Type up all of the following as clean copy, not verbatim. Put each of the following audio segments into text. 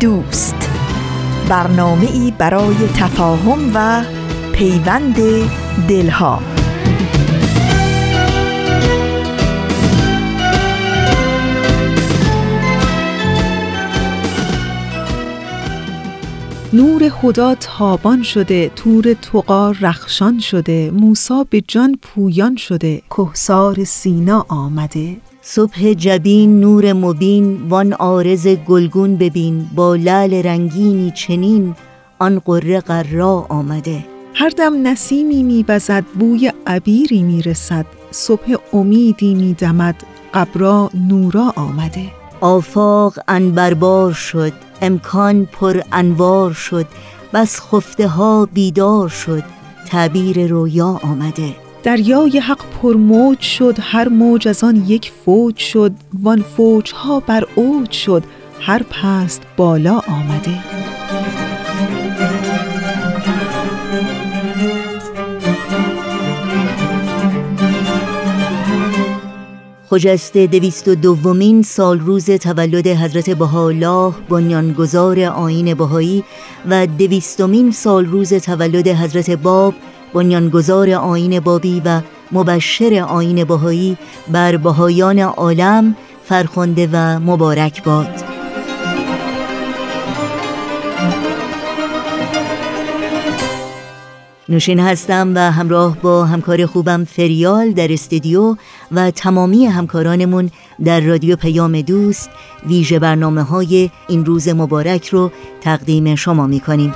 دوست، برنامه‌ای برای تفاهم و پیوند دلها. نور خدا تابان شده، تور طغا رخشان شده، موسی به جان پویان شده، کهسار سینا آمده. صبح جبین نور مبین، وان عارض گلگون ببین، با لعل رنگینی چنین آن قره قرا آمده. هر دم نسیمی می‌وزد، بوی عبیری میرسد، صبح امیدی میدمد، قبرا نورا آمده. آفاق عنبربار شد، امکان پر انوار شد، بس خفته ها بیدار شد، تعبیر رویا آمده. دریای حق پرموج شد، هر موج از آن یک فوج شد، وان فوج ها بر اوج شد، هر پست بالا آمده. خجسته 202 سال روز تولد حضرت بهاءالله بنیانگذار آیین بهایی و 200 سال روز تولد حضرت باب بنیانگذار آیین بابی و مبشر آیین بهایی بر بهایان عالم فرخنده و مبارک باد. نوشین هستم و همراه با همکار خوبم فریال در استودیو و تمامی همکارانمون در رادیو پیام دوست ویژه برنامه های این روز مبارک رو تقدیم شما می کنیم.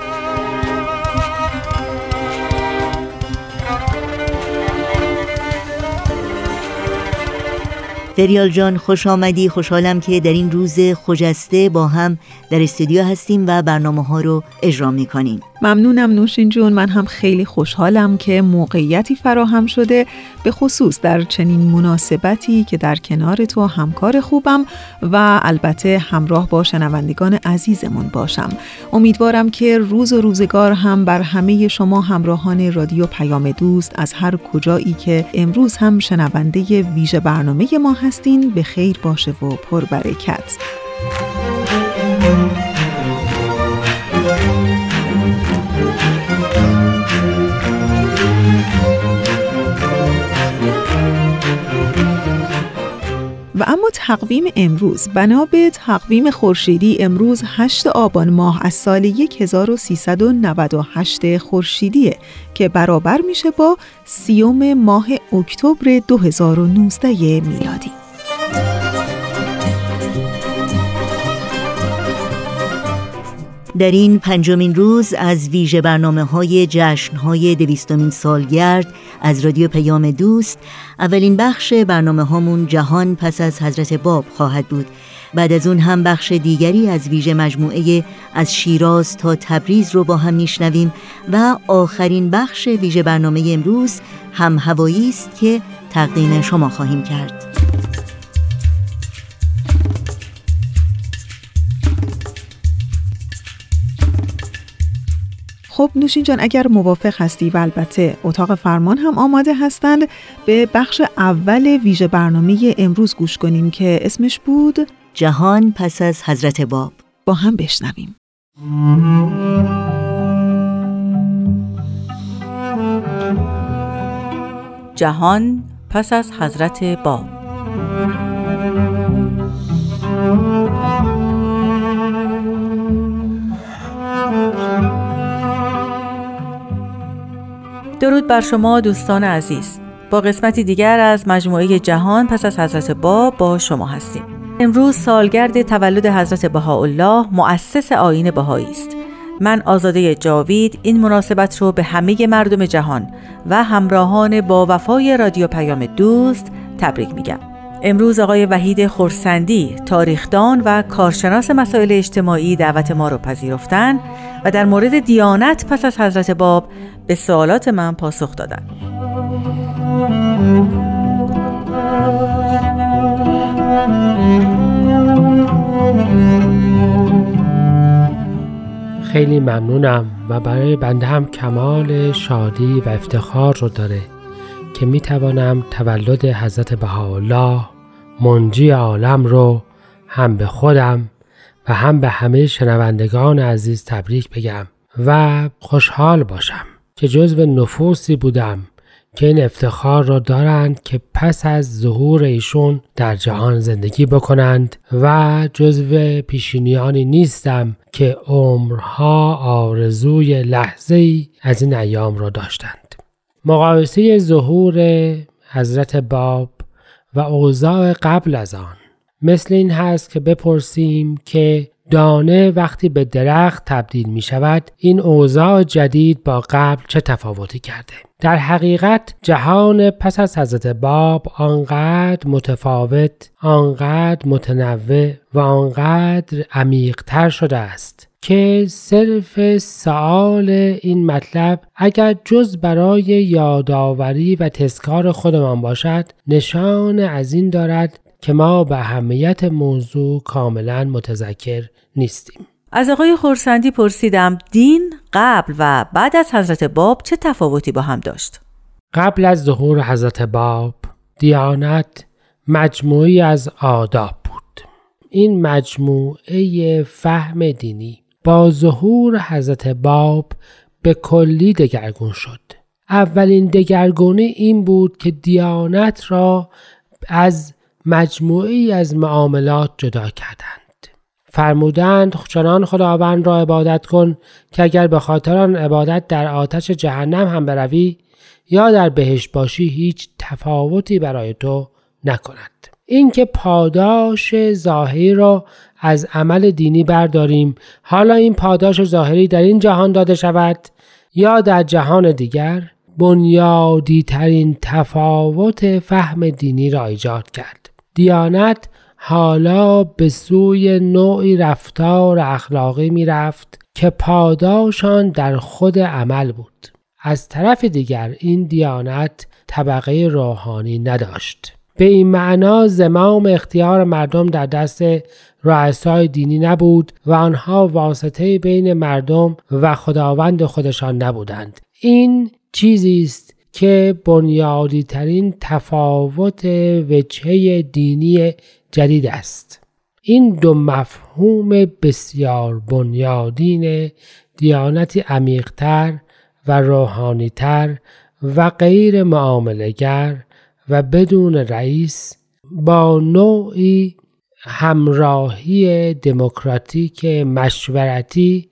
فریال جان خوش آمدی، خوشحالم که در این روز خجسته با هم در استودیو هستیم و برنامه ها رو اجرا میکنیم. ممنونم نوشین جون، من هم خیلی خوشحالم که موقعیتی فراهم شده، به خصوص در چنین مناسبتی که در کنار تو همکار خوبم و البته همراه با شنوندگان عزیزمون باشم. امیدوارم که روز و روزگار هم بر همه شما همراهان رادیو پیام دوست از هر کجایی که امروز هم شنونده ویژه برنامه ما هستین به خیر باشه و پر برکت. و اما تقویم امروز، بنا به تقویم خورشیدی امروز 8 آبان ماه از سال 1398 خورشیدیه که برابر میشه با 30 ماه اکتبر 2019 میلادی. در این 5 روز از ویژه برنامه‌های جشن‌های 200 سالگرد از رادیو پیام دوست، اولین بخش برنامه‌هامون جهان پس از حضرت باب خواهد بود. بعد از اون هم بخش دیگری از ویژه مجموعه از شیراز تا تبریز رو با هم میشنویم و آخرین بخش ویژه برنامه امروز هم هوایی است که تقدیم شما خواهیم کرد. خب نوشین جان اگر موافق هستی و البته اتاق فرمان هم آماده هستند، به بخش اول ویژه برنامه امروز گوش کنیم که اسمش بود جهان پس از حضرت باب. با هم بشنویم. جهان پس از حضرت باب. درود بر شما دوستان عزیز، با قسمتی دیگر از مجموعه جهان پس از حضرت باب با شما هستیم. امروز سالگرد تولد حضرت بهاءالله مؤسس آیین بهایی است. من آزاده جاوید این مناسبت رو به همه مردم جهان و همراهان با وفای رادیو پیام دوست تبریک میگم. امروز آقای وحید خرسندی، تاریخدان و کارشناس مسائل اجتماعی، دعوت ما رو پذیرفتن و در مورد دیانت پس از حضرت باب به سوالات من پاسخ دادن. خیلی ممنونم و برای بنده هم کمال شادی و افتخار رو داره که می توانم تولد حضرت بهاءالله منجی عالم رو هم به خودم و هم به همه شنوندگان عزیز تبریک بگم و خوشحال باشم که جزو نفوسی بودم که این افتخار را دارند که پس از ظهور ایشون در جهان زندگی بکنند و جزو پیشینیانی نیستم که عمرها آرزوی لحظه‌ای از این ایام را داشتند. مقایسه ظهور حضرت باب و اوضاع قبل از آن مثل این هست که بپرسیم که دانه وقتی به درخت تبدیل می شود، این اوضاع جدید با قبل چه تفاوتی کرده؟ در حقیقت جهان پس از حضرت باب آنقدر متفاوت، آنقدر متنوع و آنقدر عمیق‌تر شده است که صرف سؤال این مطلب اگر جز برای یادآوری و تذکار خودمان باشد، نشان از این دارد که ما به اهمیت موضوع کاملا متذکر نیستیم. از آقای خرسندی پرسیدم دین قبل و بعد از حضرت باب چه تفاوتی با هم داشت؟ قبل از ظهور حضرت باب دیانت مجموعی از آداب بود. این مجموعه فهم دینی با ظهور حضرت باب به کلی دگرگون شد. اولین دگرگونی این بود که دیانت را از مجموعی از معاملات جدا کردند. فرمودند چنان خداوند را عبادت کن که اگر به خاطر آن عبادت در آتش جهنم هم بروی یا در بهشت باشی هیچ تفاوتی برای تو نکند. این که پاداش ظاهری را از عمل دینی برداریم، حالا این پاداش ظاهری در این جهان داده شود یا در جهان دیگر، بنیادی ترین تفاوت فهم دینی را ایجاد کرد. دیانت حالا به سوی نوعی رفتار اخلاقی می رفت که پاداشان در خود عمل بود. از طرف دیگر این دیانت طبقه روحانی نداشت. به این معنا زمام اختیار مردم در دست رؤسای دینی نبود و آنها واسطه بین مردم و خداوند خودشان نبودند. این چیزی است که بنیادی ترین تفاوت وجهه دینی جدید است. این دو مفهوم بسیار بنیادین دیانتی عمیق‌تر و روحانی‌تر و غیر معامله‌گر و بدون رئیس با نوعی همراهی دموکراتیک مشورتی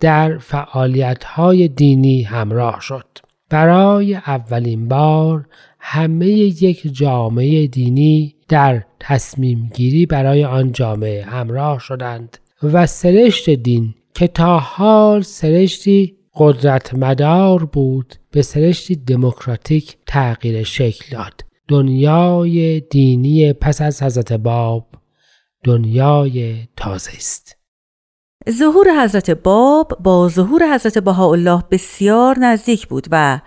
در فعالیت‌های دینی همراه شد. برای اولین بار همه یک جامعه دینی در تصمیم گیری برای آن جامعه همراه شدند و سرشت دین که تا حال سرشتی قدرتمدار بود به سرشتی دموکراتیک تغییر شکل داد. دنیای دینی پس از حضرت باب دنیای تازه است. ظهور حضرت باب با ظهور حضرت بهاءالله بسیار نزدیک بود و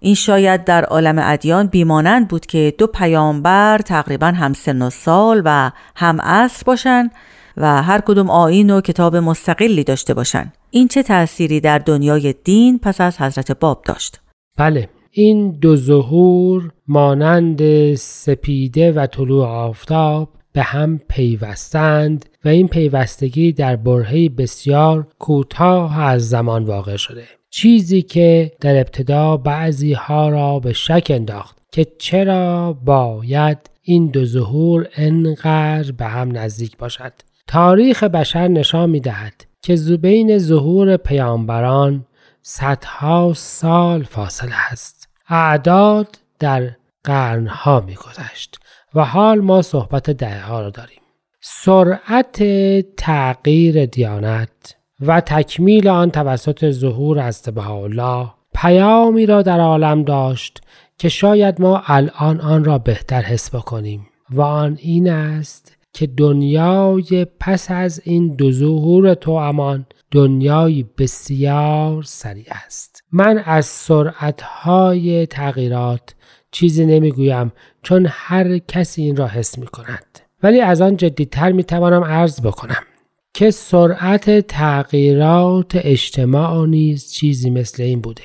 این شاید در عالم ادیان بیمانند بود که دو پیامبر تقریبا همسن و سال و هم عصر باشند و هر کدام آیین و کتاب مستقلی داشته باشند. این چه تأثیری در دنیای دین پس از حضرت باب داشت؟ بله، این دو ظهور مانند سپیده و طلوع آفتاب به هم پیوستند و این پیوستگی در برهه‌ای بسیار کوتاه از زمان واقع شده. چیزی که در ابتدا بعضی ها را به شک انداخت که چرا باید این دو ظهور انقدر به هم نزدیک باشد. تاریخ بشر نشان می دهد که بین ظهور پیامبران صدها سال فاصله است. اعداد در قرنها می گذشت و حال ما صحبت دهه‌ها را داریم. سرعت تغییر دیانت و تکمیل آن توسط ظهور حضرت بهاءالله پیامی را در عالم داشت که شاید ما الان آن را بهتر حس بکنیم. و آن این است که دنیای پس از این دو ظهور توامان دنیای بسیار سریع است. من از سرعت‌های تغییرات چیزی نمیگویم چون هر کسی این را حس می‌کند، ولی از آن جدی‌تر می‌توانم عرض بکنم که سرعت تغییرات اجتماع نیز چیزی مثل این بوده.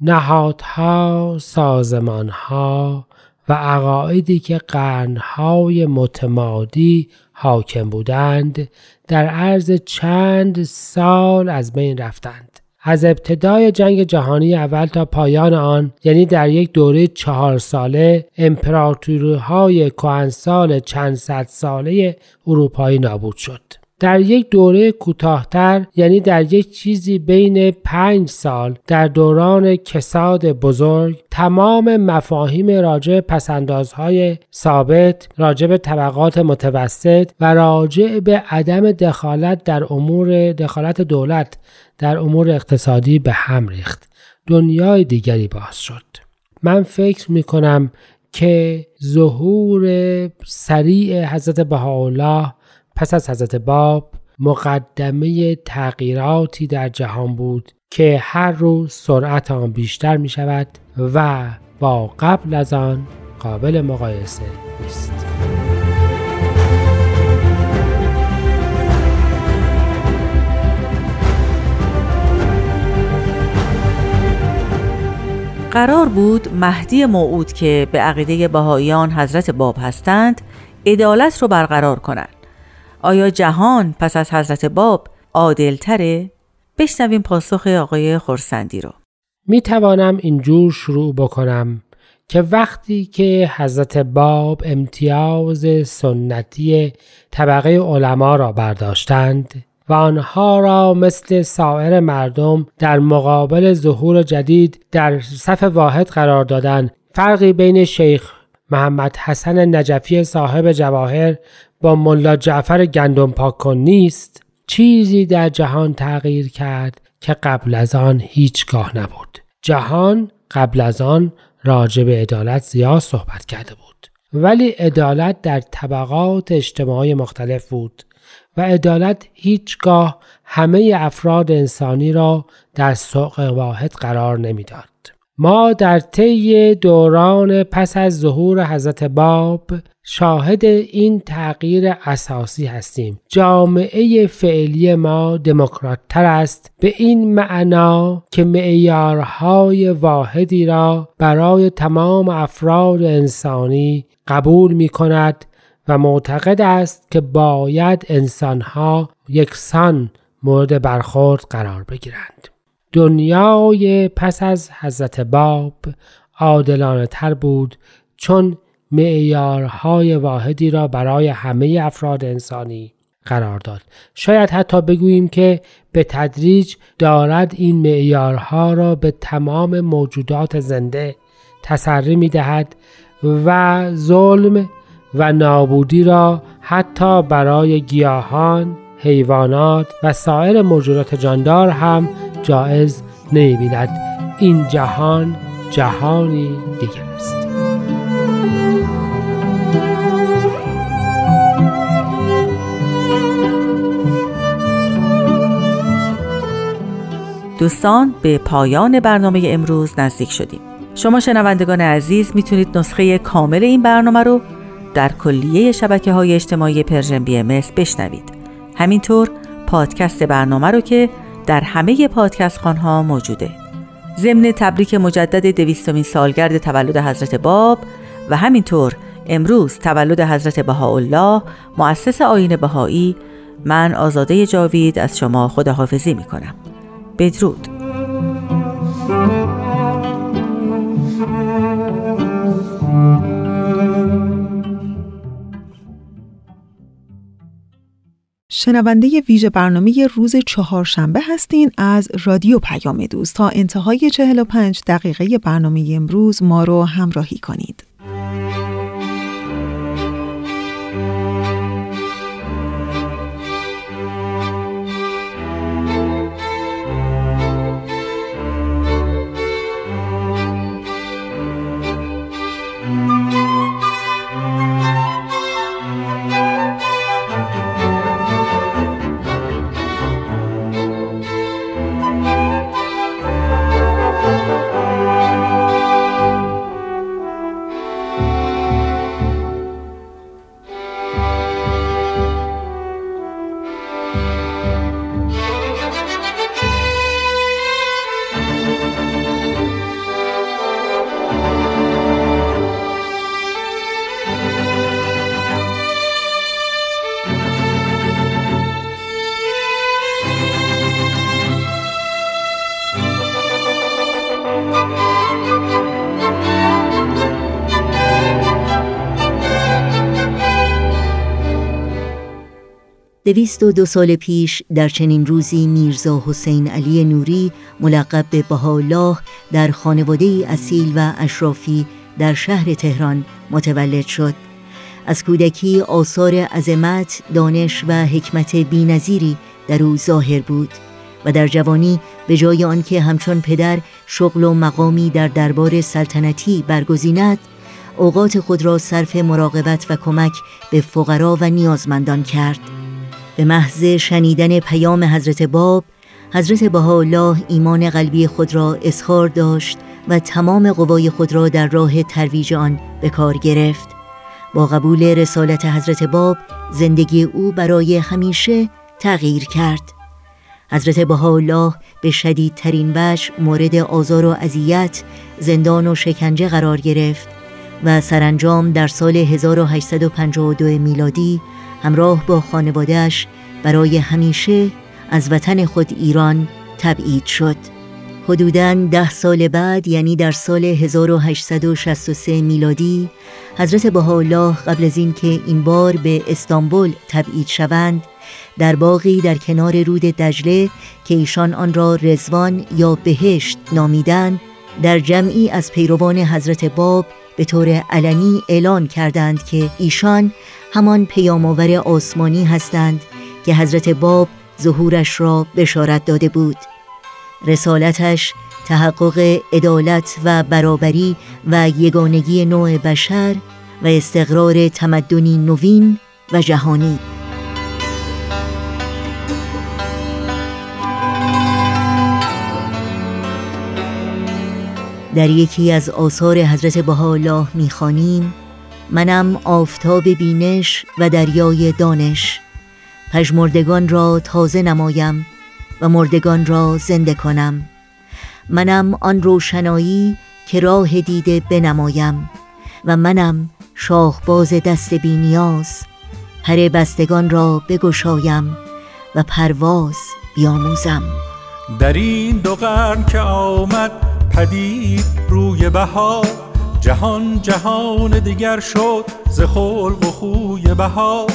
نهادها، سازمانها و عقایدی که قرن‌های متمادی حاکم بودند در عرض چند سال از بین رفتند. از ابتدای جنگ جهانی اول تا پایان آن، یعنی در یک دوره 4 ساله، امپراتوری‌های کهنسال چند صد ساله اروپایی نابود شد. در یک دوره کوتاه‌تر، یعنی در یک چیزی بین 5 سال، در دوران کساد بزرگ، تمام مفاهیم راجع پس‌اندازهای ثابت، راجع به طبقات متوسط و راجع به عدم دخالت در امور دخالت دولت در امور اقتصادی به هم ریخت. دنیای دیگری باز شد. من فکر می‌کنم که ظهور سریع حضرت بهاءالله پس از حضرت باب مقدمه تغییراتی در جهان بود که هر روز سرعت آن بیشتر می شود و با قبل از آن قابل مقایسه نیست. قرار بود مهدی موعود که به عقیده بهائیان حضرت باب هستند عدالت رو برقرار کنند. آیا جهان پس از حضرت باب عادل‌تره؟ بشنویم پاسخ آقای خرسندی رو. می توانم اینجور شروع بکنم که وقتی که حضرت باب امتیاز سنتی طبقه علما را برداشتند و آنها را مثل سایر مردم در مقابل ظهور جدید در صف واحد قرار دادند، فرقی بین شیخ محمد حسن نجفی صاحب جواهر با ملا جعفر گندم پاک کن نیست، چیزی در جهان تغییر کرد که قبل از آن هیچگاه نبود. جهان قبل از آن راجع به عدالت زیاد صحبت کرده بود، ولی عدالت در طبقات اجتماعی مختلف بود و عدالت هیچگاه همه افراد انسانی را در سوق واحد قرار نمیداد. ما در طی دوران پس از ظهور حضرت باب شاهد این تغییر اساسی هستیم. جامعه فعلی ما دموکرات‌تر است به این معنا که معیارهای واحدی را برای تمام افراد انسانی قبول می‌کند و معتقد است که باید انسان‌ها یکسان مورد برخورد قرار بگیرند. دنیای پس از حضرت باب عادلانه تر بود چون معیارهای واحدی را برای همه افراد انسانی قرار داد. شاید حتی بگوییم که به تدریج دارد این معیارها را به تمام موجودات زنده تسری می دهد و ظلم و نابودی را حتی برای گیاهان، حیوانات و سایر موجودات جاندار هم جایز نمی‌بیند. این جهان جهانی دیگر است. دوستان، به پایان برنامه امروز نزدیک شدیم. شما شنوندگان عزیز میتونید نسخه کامل این برنامه رو در کلیه شبکه‌های اجتماعی پرژن BMS بشنوید. همینطور پادکست برنامه رو که در همه پادکست خانها موجوده. ضمن تبریک مجدد 200مین سالگرد تولد حضرت باب و همینطور امروز تولد حضرت بهاءالله مؤسس آیین بهایی، من آزاده جاوید از شما خداحافظی میکنم. بدرود. شنونده ویژه برنامه روز 4 شنبه هستین از رادیو پیام دوست. تا انتهای 45 دقیقه برنامه امروز ما رو همراهی کنید. 202 سال پیش در چنین روزی میرزا حسین علی نوری ملقب به بهاءالله در خانواده اصیل و اشرافی در شهر تهران متولد شد. از کودکی آثار عظمت، دانش و حکمت بی‌نظیری در او ظاهر بود و در جوانی به جای آنکه همچون پدر شغل و مقامی در دربار سلطنتی برگزیند، اوقات خود را صرف مراقبت و کمک به فقرا و نیازمندان کرد. به محض شنیدن پیام حضرت باب، حضرت بهاءالله ایمان قلبی خود را اظهار داشت و تمام قوای خود را در راه ترویج آن به کار گرفت. با قبول رسالت حضرت باب، زندگی او برای همیشه تغییر کرد. حضرت بهاءالله به شدیدترین وجه مورد آزار و اذیت، زندان و شکنجه قرار گرفت و سرانجام در سال 1852 میلادی همراه با خانواده‌اش برای همیشه از وطن خود ایران تبعید شد. حدوداً 10 سال بعد، یعنی در سال 1863 میلادی، حضرت بهاءالله قبل از این که این بار به استانبول تبعید شوند، در باغی در کنار رود دجله که ایشان آن را رضوان یا بهشت نامیدند، در جمعی از پیروان حضرت باب به طور علنی اعلان کردند که ایشان همان پیام‌آور آسمانی هستند که حضرت باب ظهورش را بشارت داده بود. رسالتش تحقق عدالت و برابری و یگانگی نوع بشر و استقرار تمدنی نوین و جهانی. در یکی از آثار حضرت بهاءالله می‌خوانیم: منم آفتاب بینش و دریای دانش، پژمردگان را تازه نمایم و مردگان را زنده کنم. منم آن روشنایی که راه دیده بنمایم و منم شاخباز دست بی نیاز، پر بستگان را بگشایم و پرواز بیاموزم. در این دو قرن که آمد پدید روی بهار، جهان دیگر شد ز خلق و خوی بهار.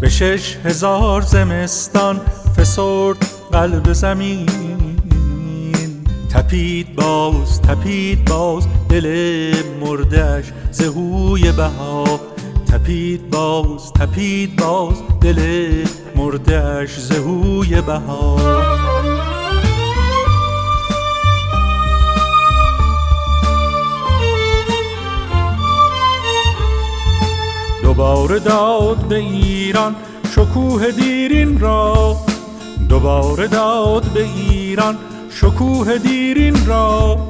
به 6000 زمستان فسرد قلب زمین، تپید باز دل مردش ز هوی بهار، تپید باز دل مردش ز هوی بهار. دوباره داد به ایران شکوه دیرین را،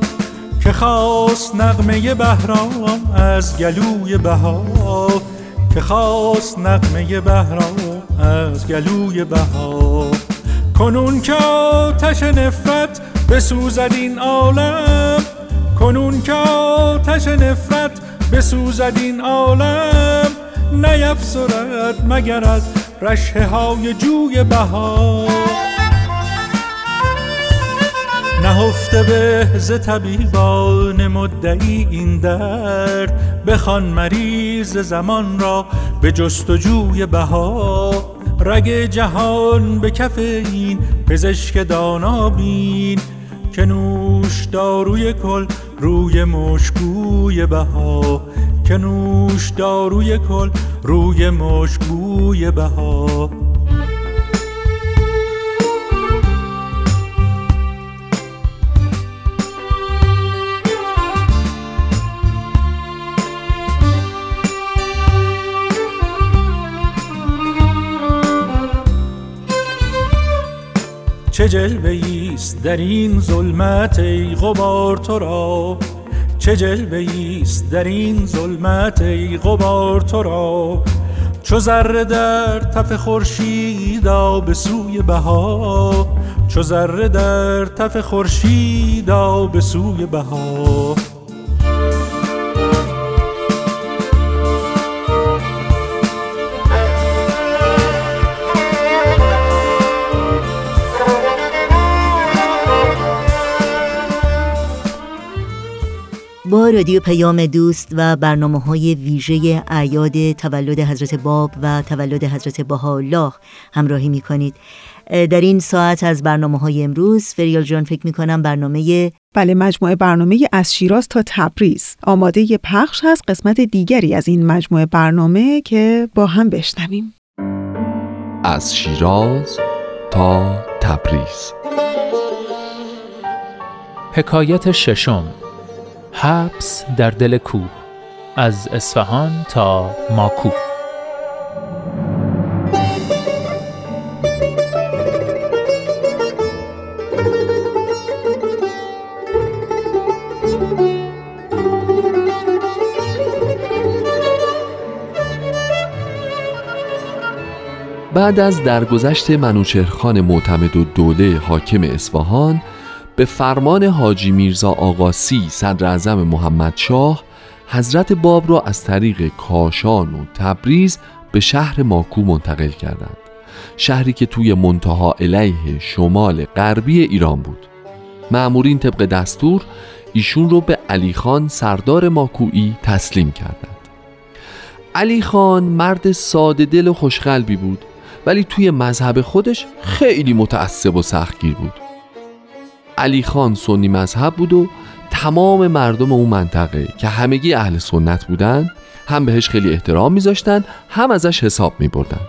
که خواست نغمه بهرام از گلوی بهار، کنون که آتش نفرت بسوزد این عالم، نیفسرد مگر از رشحه های جوی بهار. نهفته به ز طبیبان مدعی این درد، بخوان مریض زمان را به جستجوی بهار. رگ جهان به کف این پزشک دانا بین، که نوش داروی کل روی مشکوی بهار، چه جلوه‌ای است در این ظلمت ای غبار تو را، چو ذره در تف خورشید آب سوی بهار، با رادیو پیام دوست و برنامه‌های ویژه اعیاد تولد حضرت باب و تولد حضرت بهاءالله همراهی می‌کنید. در این ساعت از برنامه‌های امروز فریال جان فکر می‌کنم مجموعه برنامه از شیراز تا تبریز آماده ی پخش هست. قسمت دیگری از این مجموعه برنامه که با هم بشنویم. از شیراز تا تبریز. حکایت ششم، حبس در دل کوه، از اصفهان تا ماکو. بعد از درگذشت منوچهرخان معتمد الدوله حاکم اصفهان، به فرمان حاجی میرزا آقاسی صدر اعظم محمدشاه، حضرت باب را از طریق کاشان و تبریز به شهر ماکو منتقل کردند، شهری که توی منتهی علیه شمال غربی ایران بود. مأمورین طبق دستور ایشون رو به علی خان سردار ماکویی تسلیم کردند. علی خان مرد ساده دل و خوشقلبی بود، ولی توی مذهب خودش خیلی متعصب و سختگیر بود. علی خان سنی مذهب بود و تمام مردم اون منطقه که همگی اهل سنت بودن هم بهش خیلی احترام میذاشتن، هم ازش حساب میبردن.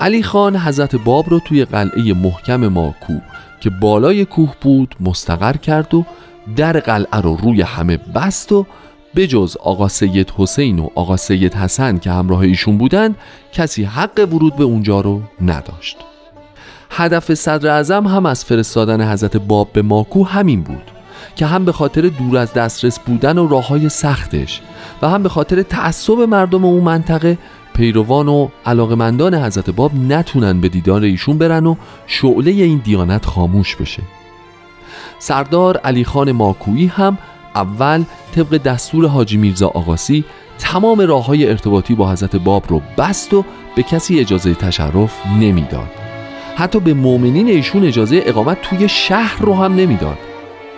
علی خان حضرت باب رو توی قلعه محکم ماکو که بالای کوه بود مستقر کرد و در قلعه رو روی همه بست و بجز آقا سید حسین و آقا سید حسن که همراه ایشون بودن کسی حق ورود به اونجا رو نداشت. هدف صدر اعظم هم از فرستادن حضرت باب به ماکو همین بود که هم به خاطر دور از دسترس بودن و راههای سختش و هم به خاطر تعصب مردم اون منطقه، پیروان و علاقمندان حضرت باب نتونن به دیدار ایشون برن و شعله این دیانت خاموش بشه. سردار علی خان ماکویی هم اول طبق دستور حاجی میرزا آقاسی تمام راههای ارتباطی با حضرت باب رو بست و به کسی اجازه تشرف نمیداد. حتی به مؤمنین ایشون اجازه اقامت توی شهر رو هم نمیداد.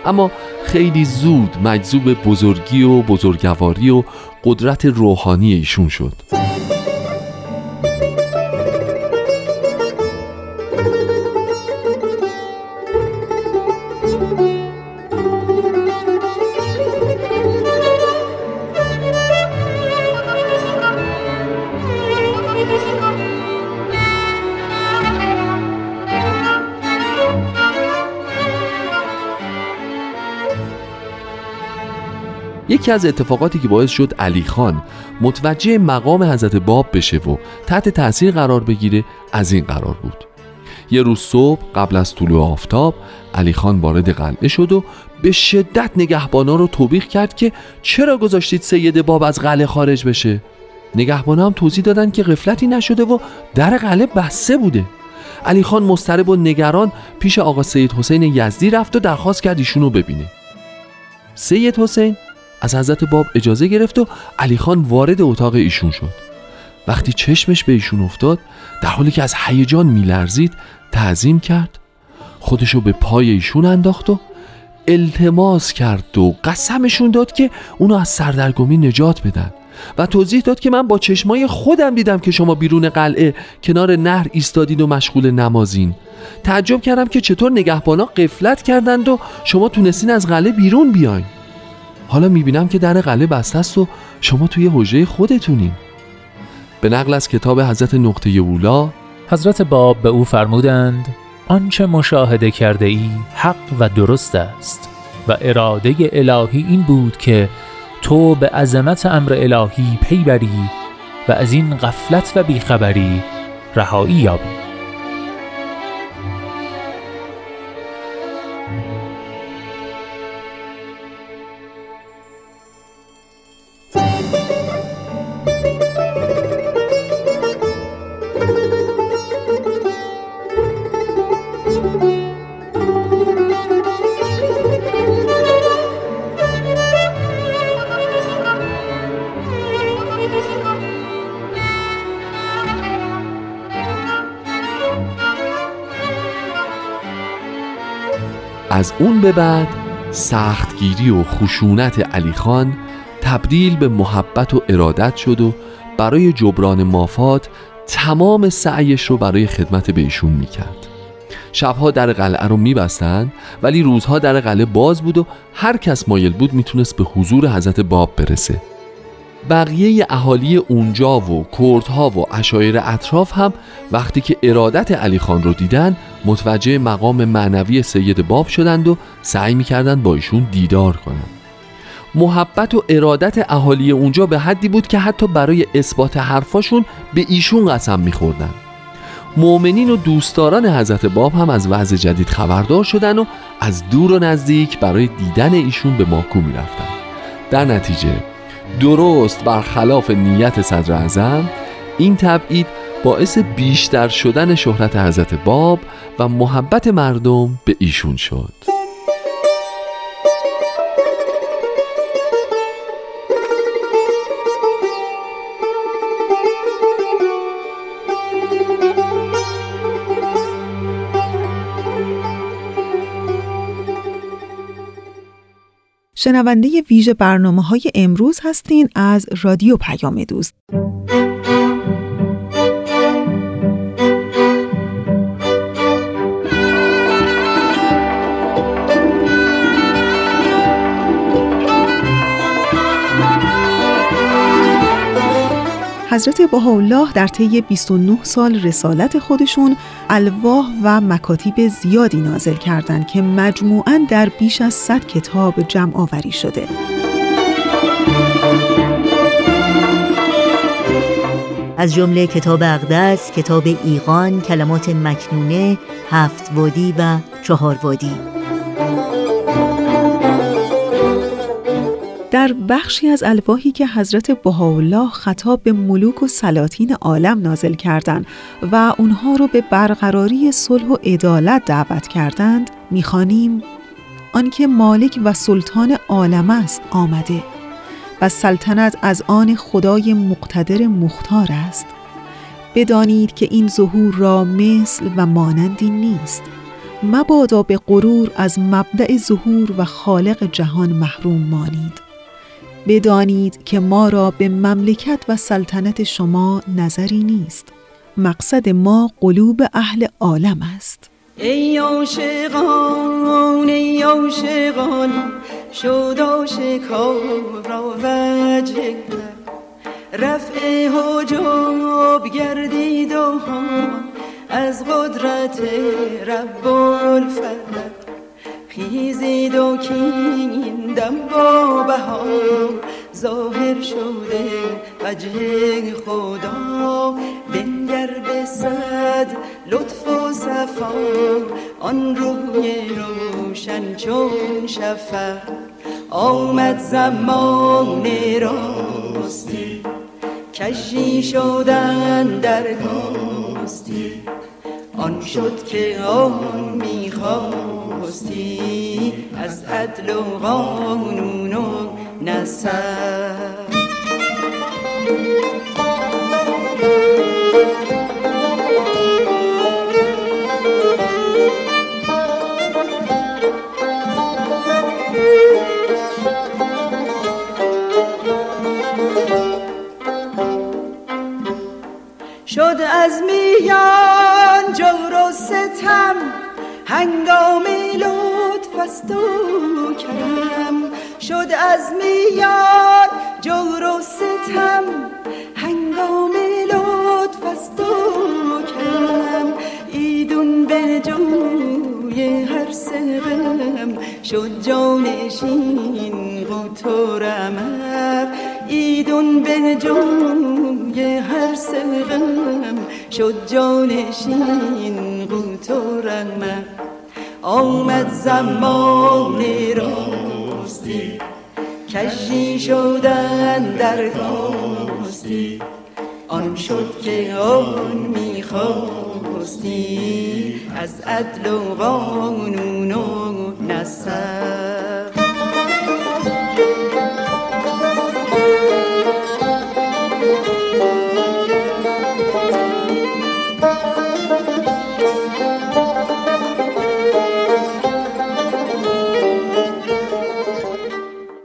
اما خیلی زود مجذوب بزرگی و بزرگواری و قدرت روحانی ایشون شد. یکی از اتفاقاتی که باعث شد علی خان متوجه مقام حضرت باب بشه و تحت تأثیر قرار بگیره از این قرار بود. یه روز صبح قبل از طلوع آفتاب علی خان وارد قلعه شد و به شدت نگهبانا رو توبیخ کرد که چرا گذاشتید سید باب از قلعه خارج بشه؟ نگهبانا هم توضیح دادن که غفلتی نشده و در قلعه بسته بوده. علی خان مضطرب و نگران پیش آقا سید حسین یزدی رفت و درخواست کرد ایشونو ببینه. سید حسین از حضرت باب اجازه گرفت و علی خان وارد اتاق ایشون شد. وقتی چشمش به ایشون افتاد، در حالی که از هیجان میلرزید، تعظیم کرد، خودشو به پای ایشون انداخت و التماس کرد و قسمشون داد که اونو از سردرگمی نجات بدن و توضیح داد که من با چشمای خودم دیدم که شما بیرون قلعه کنار نهر ایستادید و مشغول نمازین. تعجب کردم که چطور نگهبانا غفلت کردند و شما تونستین از قلعه بیرون بیاین. حالا میبینم که در قلعه بسته است و شما توی حجره خودتونین. به نقل از کتاب حضرت نقطه اولا، حضرت باب به او فرمودند آنچه مشاهده کرده ای حق و درست است و اراده الهی این بود که تو به عظمت امر الهی پی بری و از این غفلت و بیخبری رهایی یابی. از اون به بعد سختگیری و خشونت علی خان تبدیل به محبت و ارادت شد و برای جبران مافات تمام سعیش رو برای خدمت به ایشون میکرد. شبها در قلعه رو میبستن ولی روزها در قلعه باز بود و هر کس مایل بود میتونست به حضور حضرت باب برسه. بقیه اهالی اونجا و کردها و عشایر اطراف هم وقتی که ارادت علی خان رو دیدن متوجه مقام معنوی سید باب شدند و سعی میکردند با ایشون دیدار کنند. محبت و ارادت اهالی اونجا به حدی بود که حتی برای اثبات حرفاشون به ایشون قسم میخوردن. مؤمنین و دوستداران حضرت باب هم از وضع جدید خبردار شدن و از دور و نزدیک برای دیدن ایشون به ماکو میرفتن. در نتیجه درست برخلاف نیت صدر اعظم، این تبعید باعث بیشتر شدن شهرت حضرت باب و محبت مردم به ایشون شد. شنونده ویژه برنامه‌های امروز هستین از رادیو پیام دوست. حضرت بهاءالله در طی 29 سال رسالت خودشون الواح و مکاتیب زیادی نازل کردند که مجموعاً در بیش از 100 کتاب جمع آوری شده. از جمله کتاب اقدس، کتاب ایقان، کلمات مکنونه، 7 وادی و 4 وادی. در بخشی از الواحی که حضرت بهاءالله خطاب به ملوک و سلاطین عالم نازل کردند و اونها رو به برقراری صلح و عدالت دعوت کردند، می‌خوانیم: آنکه مالک و سلطان عالم است آمده و سلطنت از آن خدای مقتدر مختار است. بدانید که این ظهور را مثل و مانندی نیست. مبادا به غرور از مبدأ ظهور و خالق جهان محروم مانید. بدانید که ما را به مملکت و سلطنت شما نظری نیست. مقصد ما قلوب اهل عالم است. ای عاشقان، ای عاشقان، شد عاشقان را وجه رفع حجاب گردید و هم از قدرت رب الفلق خیزید و کین دم با بهار ظاهر شده وجه خدا. بنگر به صد لطف و صفا آن روی روشن چون شفق. آمد زمان راستی کشی شدن در کاستی. آن شد که آن میخواد از عدل و قانون و نسب. شد از میان جور و ستم هنگام لطف است و کرم. شد از میان جور و ستم هنگام لطف است و کرم. ایدون به جوی هر سرم شد جانشین قوت و رمق. ایدون به جوی هر سرم شد جانشین قوت و رمق. آمد زمان راستی کشی شدن در کاستی. آن شد که آن میخواستی از عدل و قانون و نسب.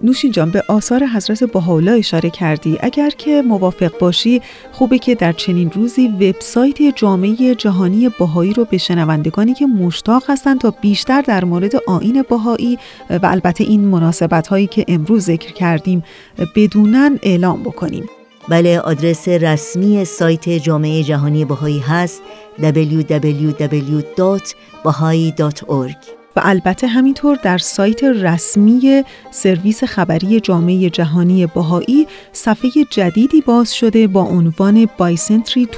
نوشین جان به آثار حضرت بهاءالله اشاره کردی. اگر که موافق باشی خوبه که در چنین روزی وبسایت جامعه جهانی بهایی رو به شنوندگانی که مشتاق هستند تا بیشتر در مورد آیین بهایی و البته این مناسبت هایی که امروز ذکر کردیم بدونن اعلام بکنیم. بله، آدرس رسمی سایت جامعه جهانی بهایی هست www.bahai.org و البته همینطور در سایت رسمی سرویس خبری جامعه جهانی بهایی صفحه جدیدی باز شده با عنوان بایسنتری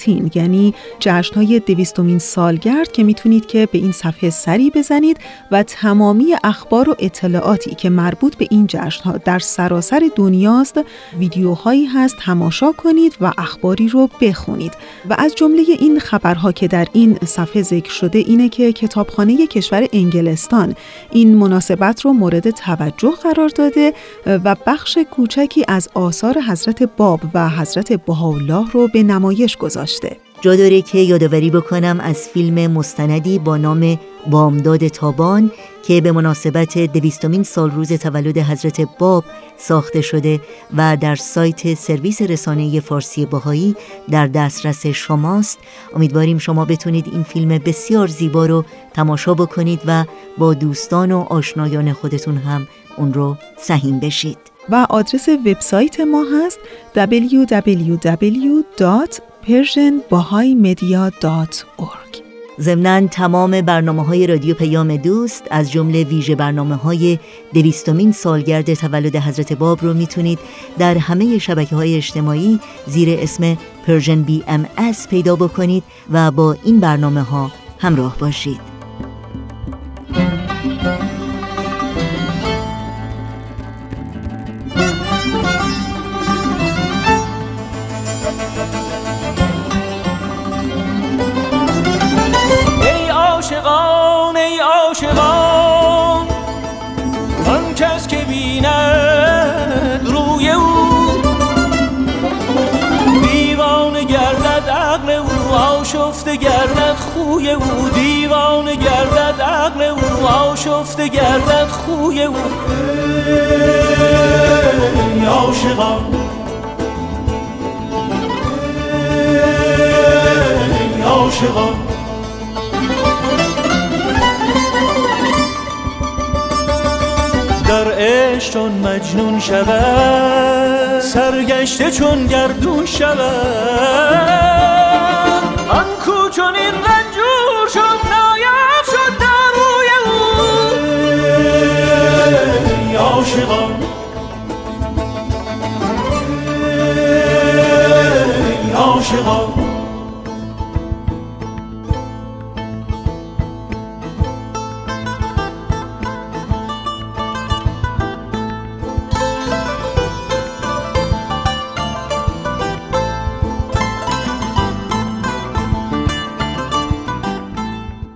2019، یعنی جشن‌های 200مین سالگرد، که میتونید که به این صفحه سری بزنید و تمامی اخبار و اطلاعاتی که مربوط به این جشن‌ها در سراسر دنیاست، ویدیوهایی هست، تماشا کنید و اخباری رو بخونید. و از جمله این خبرها که در این صفحه ذکر شده اینه که کتابخانه کشور انگلستان این مناسبت رو مورد توجه قرار داده و بخش کوچکی از آثار حضرت باب و حضرت بهاءالله رو به نمایش گذاشته. جا داره که یادآوری بکنم از فیلم مستندی با نام بامداد تابان که به مناسبت 200مین سالروز تولد حضرت باب ساخته شده و در سایت سرویس رسانه فارسی بهایی در دسترس شماست. امیدواریم شما بتونید این فیلم بسیار زیبا رو تماشا بکنید و با دوستان و آشنایان خودتون هم اون رو سهیم بشید. و آدرس وبسایت ما هست www.persianbahaimedia.org. ضمناً تمام برنامه‌های رادیو پیام دوست از جمله ویژه برنامه‌های 200مین سالگرد تولد حضرت باب رو میتونید در همه شبکه‌های اجتماعی زیر اسم پرژن BMS پیدا بکنید و با این برنامه‌ها همراه باشید. آشفته گردد خوی او، دیوانه گردد عقل او، آشفته گردد خوی او. ای عاشقان، ای عاشقان، در عشق چون مجنون شود، سرگشته چون گردون شود، آن کو چون این رنجور شد نایب شد در روی او. ای عاشقان، ای عاشقان،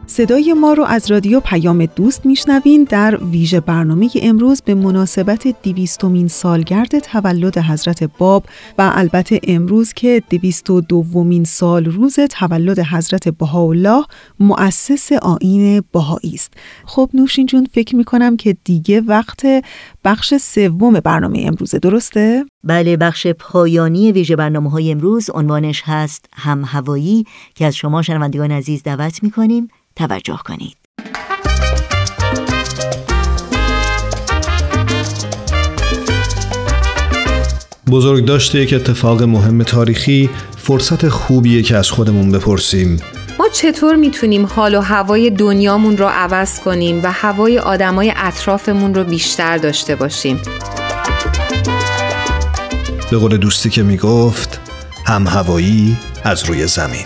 صدای ما رو از رادیو پیام دوست میشنوین در ویژه برنامه امروز به مناسبت 200مین سالگرد تولد حضرت باب و البته امروز که 202مین سال روز تولد حضرت بهاءالله مؤسس آیین بهایی است. خب نوشین جون، فکر میکنم که دیگه وقت بخش سوم برنامه امروزه، درسته؟ بله، بخش پایانی ویژه برنامه‌های امروز عنوانش هست هم هوایی که از شما شنوندگان عزیز دعوت میکنیم توجه کنید. بزرگداشت یک اتفاق مهم تاریخی فرصت خوبیه که از خودمون بپرسیم ما چطور میتونیم حال و هوای دنیامون رو عوض کنیم و هوای آدمای اطرافمون رو بیشتر داشته باشیم. به قول دوستی که میگفت هم هوایی از روی زمین.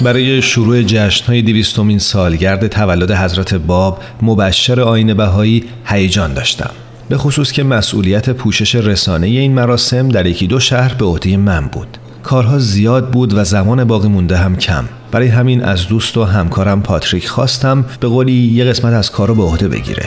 برای شروع جشن‌های 200مین سالگرد تولد حضرت باب مبشر آیین بهایی هیجان داشتم، به خصوص که مسئولیت پوشش رسانه این مراسم در یکی دو شهر به عهده من بود. کارها زیاد بود و زمان باقی مونده هم کم، برای همین از دوست و همکارم پاتریک خواستم به قولی یه قسمت از کارو به عهده بگیره.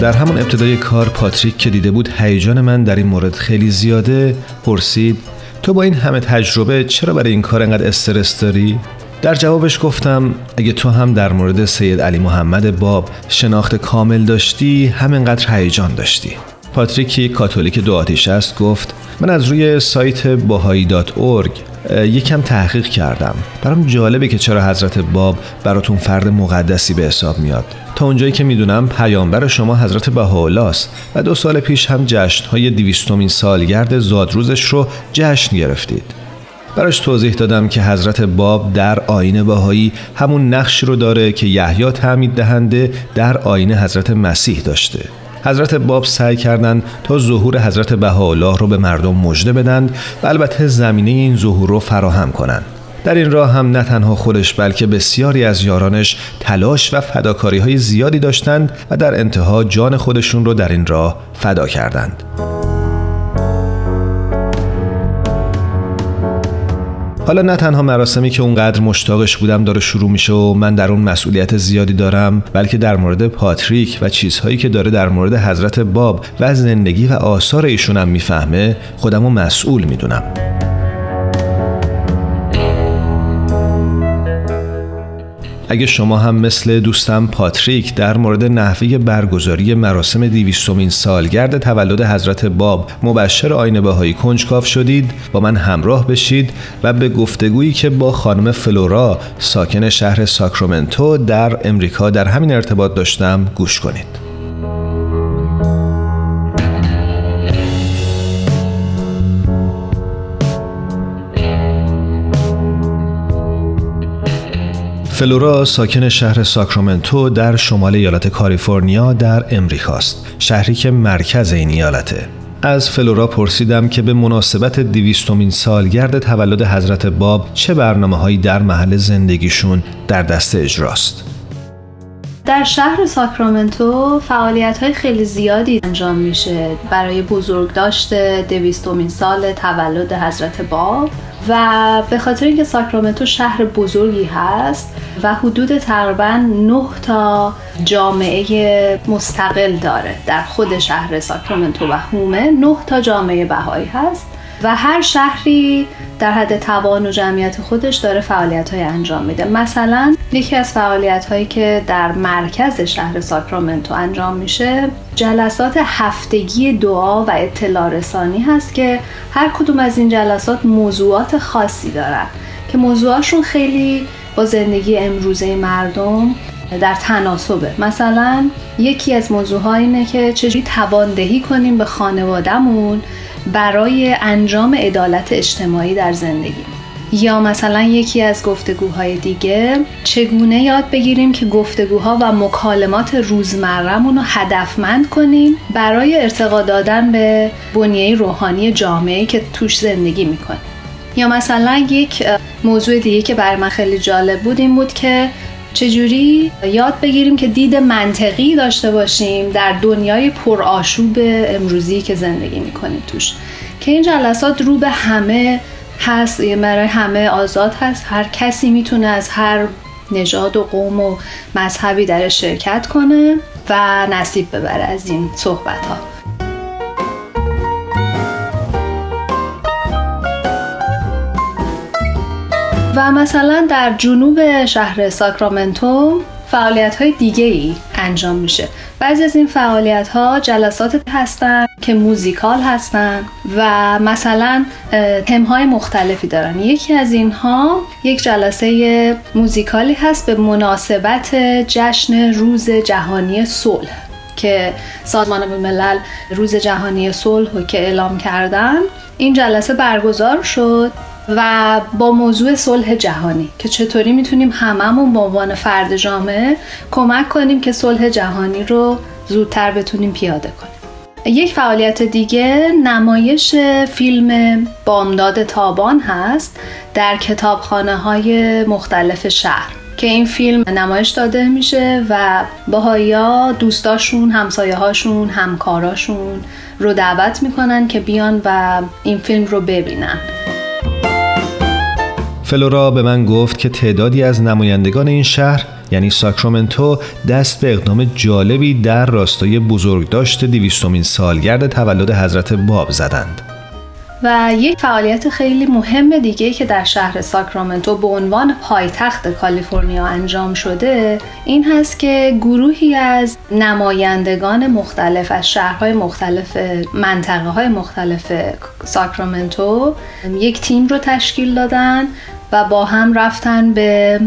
در همون ابتدای کار پاتریک که دیده بود هیجان من در این مورد خیلی زیاده، پرسید تو با این همه تجربه چرا برای این کار انقدر استرس داری؟ در جوابش گفتم اگه تو هم در مورد سید علی محمد باب شناخت کامل داشتی همینقدر هیجان داشتی. پاتریکی کاتولیک دو آتیش است گفت من از روی سایت bahai.org یکم تحقیق کردم. برام جالبه که چرا حضرت باب براتون فرد مقدسی به حساب میاد. تا اونجایی که میدونم پیامبر شما حضرت بهاءالله است و 2 سال پیش هم جشن‌های 200مین سالگرد زادروزش رو جشن گرفتید. براش توضیح دادم که حضرت باب در آیین بهایی همون نقشی رو داره که یحیی تعمید دهنده در آیین حضرت مسیح داشته. حضرت باب سعی کردند تا ظهور حضرت بهاءالله رو به مردم مژده بدن و البته زمینه این ظهور رو فراهم کنن. در این راه هم نه تنها خودش بلکه بسیاری از یارانش تلاش و فداکاری‌های زیادی داشتند و در انتها جان خودشون رو در این راه فدا کردند. حالا نه تنها مراسمی که اونقدر مشتاقش بودم داره شروع میشه و من در اون مسئولیت زیادی دارم، بلکه در مورد پاتریک و چیزهایی که داره در مورد حضرت باب و زندگی و آثار ایشونم میفهمه، خودمو مسئول میدونم. اگه شما هم مثل دوستم پاتریک در مورد نحوه برگزاری مراسم 200مین سالگرد تولد حضرت باب مبشر آیین بهایی کنجکاو شدید، با من همراه بشید و به گفتگویی که با خانم فلورا ساکن شهر ساکرامنتو در امریکا در همین ارتباط داشتم گوش کنید. فلورا ساکن شهر ساکرامنتو در شمال ایالت کالیفرنیا در امریکاست، شهری که مرکز این ایالته. از فلورا پرسیدم که به مناسبت 200مین سالگرد تولد حضرت باب چه برنامه‌هایی در محل زندگیشون در دست اجراست. در شهر ساکرامنتو فعالیت‌های خیلی زیادی انجام میشه برای بزرگداشت 200مین سال تولد حضرت باب و به خاطر اینکه ساکرامنتو شهر بزرگی هست و حدود تقریباً 9 تا جامعه مستقل داره، در خود شهر ساکرامنتو و هومه 9 تا جامعه بهایی هست و هر شهری در حد توان و جمعیت خودش داره فعالیت‌های انجام میده. مثلا یکی از فعالیت‌هایی که در مرکز شهر ساکرامنتو انجام میشه جلسات هفتگی دعا و اطلاع رسانی هست که هر کدوم از این جلسات موضوعات خاصی دارن که موضوعاشون خیلی با زندگی امروزه مردم در تناسبه. مثلا یکی از موضوع‌ها اینه که چجوری تواندهی کنیم به خانوادهمون برای انجام عدالت اجتماعی در زندگی، یا مثلا یکی از گفتگوهای دیگه چگونه یاد بگیریم که گفتگوها و مکالمات روزمره‌مون رو هدفمند کنیم برای ارتقا دادن به بنیه روحانی جامعه‌ای که توش زندگی می‌کنیم. یا مثلا یک موضوع دیگه که برای من خیلی جالب بود این بود که چجوری یاد بگیریم که دید منطقی داشته باشیم در دنیای پرآشوب امروزی که زندگی میکنیم توش، که این جلسات رو به همه هست، برای همه آزاد هست، هر کسی میتونه از هر نژاد و قوم و مذهبی در شرکت کنه و نصیب ببره از این صحبت ها. و مثلا در جنوب شهر ساکرامنتو فعالیت‌های دیگه‌ای انجام میشه. بعضی از این فعالیت‌ها جلسات هستن که موزیکال هستن و مثلا تم‌های مختلفی دارن. یکی از اینها یک جلسه موزیکالی هست به مناسبت جشن روز جهانی صلح که سازمان ملل روز جهانی صلح که اعلام کردن. این جلسه برگزار شد و با موضوع صلح جهانی که چطوری میتونیم هممون به عنوان فرد جامعه کمک کنیم که صلح جهانی رو زودتر بتونیم پیاده کنیم. یک فعالیت دیگه نمایش فیلم بامداد تابان هست در کتابخانه‌های مختلف شهر که این فیلم نمایش داده میشه و بهائی‌ها دوستاشون، همسایه‌هاشون، همکاراشون رو دعوت میکنن که بیان و این فیلم رو ببینن. فلورا به من گفت که تعدادی از نمایندگان این شهر یعنی ساکرامنتو دست به اقدام جالبی در راستای بزرگداشت 200مین سالگرد تولد حضرت باب زدند. و یک فعالیت خیلی مهم دیگه که در شهر ساکرامنتو به عنوان پایتخت کالیفرنیا انجام شده این هست که گروهی از نمایندگان مختلف از شهرهای مختلف، منطقه های مختلف ساکرامنتو یک تیم رو تشکیل دادن و با هم رفتن به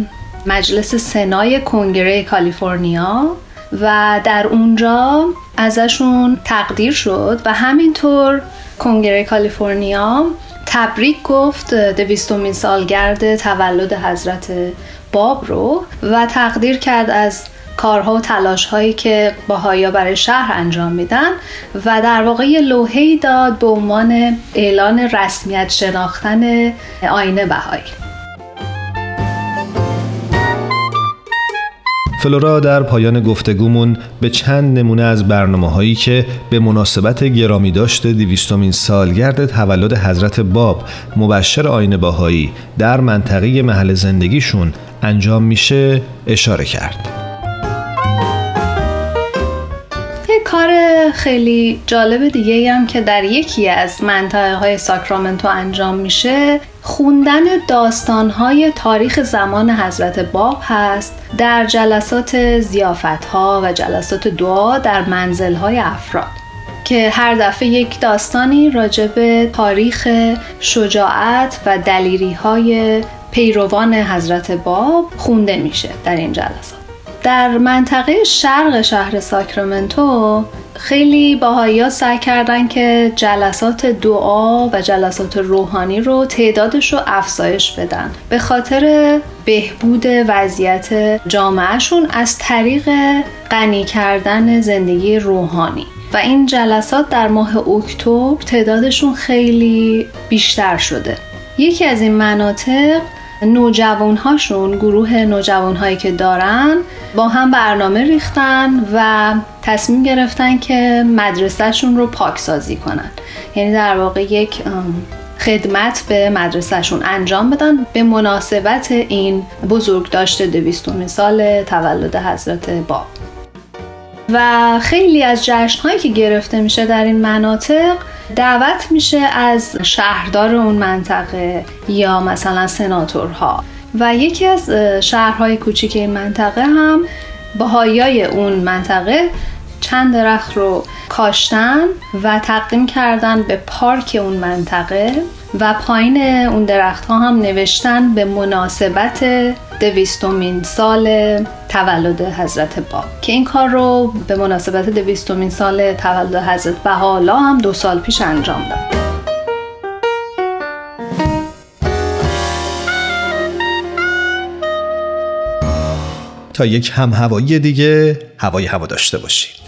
مجلس سنای کنگره کالیفرنیا و در اونجا ازشون تقدیر شد و همینطور کنگره کالیفرنیا تبریک گفت 200مین سالگرد تولد حضرت باب رو و تقدیر کرد از کارها و تلاش‌هایی که بهائی‌ها برای شهر انجام میدن و در واقع یه لوحه‌ای داد به عنوان اعلان رسمیت شناختن آیین بهائی. فلورا در پایان گفتگومون به چند نمونه از برنامه‌هایی که به مناسبت گرامیداشت 200مین سالگرد تولد حضرت باب مبشر آیین بهائی در منطقه محل زندگیشون انجام میشه اشاره کرد. کار خیلی جالب دیگه هم که در یکی از منطقه های ساکرامنتو انجام میشه خوندن داستان‌های تاریخ زمان حضرت باب هست در جلسات ضیافت‌ها و جلسات دعا در منزل‌های افراد که هر دفعه یک داستانی راجع به تاریخ شجاعت و دلیری‌های پیروان حضرت باب خونده میشه در این جلسات. در منطقه شرق شهر ساکرامنتو خیلی بهائی‌ها سعی کردن که جلسات دعا و جلسات روحانی رو تعدادش رو افزایش بدن به خاطر بهبود وضعیت جامعهشون از طریق غنی کردن زندگی روحانی و این جلسات در ماه اکتبر تعدادشون خیلی بیشتر شده. یکی از این مناطق نوجوانهاشون، گروه نوجوانهایی که دارن با هم برنامه ریختن و تصمیم گرفتن که مدرسهشون رو پاکسازی کنن، یعنی در واقع یک خدمت به مدرسهشون انجام بدن به مناسبت این بزرگداشت 200مین سال تولد حضرت باب. و خیلی از جشن‌هایی که گرفته میشه در این مناطق دعوت میشه از شهردار اون منطقه یا مثلا سناتورها و یکی از شهرهای کوچیک این منطقه هم بهائیای اون منطقه چند درخت رو کاشتن و تقدیم کردن به پارک اون منطقه و پایین اون درخت‌ها هم نوشتن به مناسبت 200مین سال تولد حضرت باب که این کار رو به مناسبت 200مین سال تولد حضرت بهاءالله هم 2 سال پیش انجام داد. تا یک هم هوایی دیگه هوای هوا داشته باشید.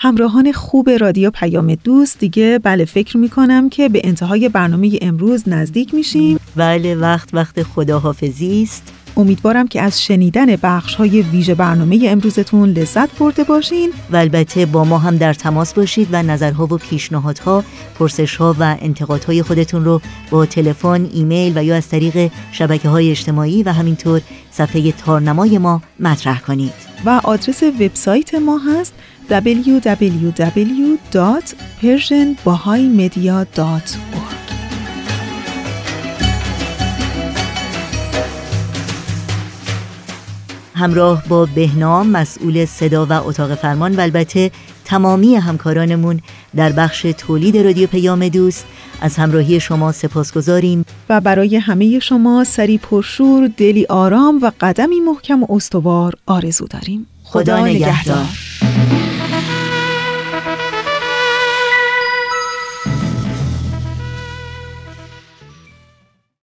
همراهان خوب رادیو پیام دوست دیگه فکر میکنم که به انتهای برنامه امروز نزدیک میشیم. بله، وقت خداحافظی است. امیدوارم که از شنیدن بخش‌های ویژه برنامه امروزتون لذت برده باشین و البته با ما هم در تماس باشید و نظرها و پیشنهادها، پرسش‌ها و انتقادهای خودتون رو با تلفن، ایمیل و یا از طریق شبکه‌های اجتماعی و همینطور صفحه تارنمای ما مطرح کنید. و آدرس وبسایت ما هست www.persianbahaimedia.org. همراه با بهنام، مسئول صدا و اتاق فرمان و البته تمامی همکارانمون در بخش تولید رادیو پیام دوست از همراهی شما سپاسگزاریم و برای همه شما سری پرشور، دلی آرام و قدمی محکم و استوار آرزو داریم. خدا نگهدار.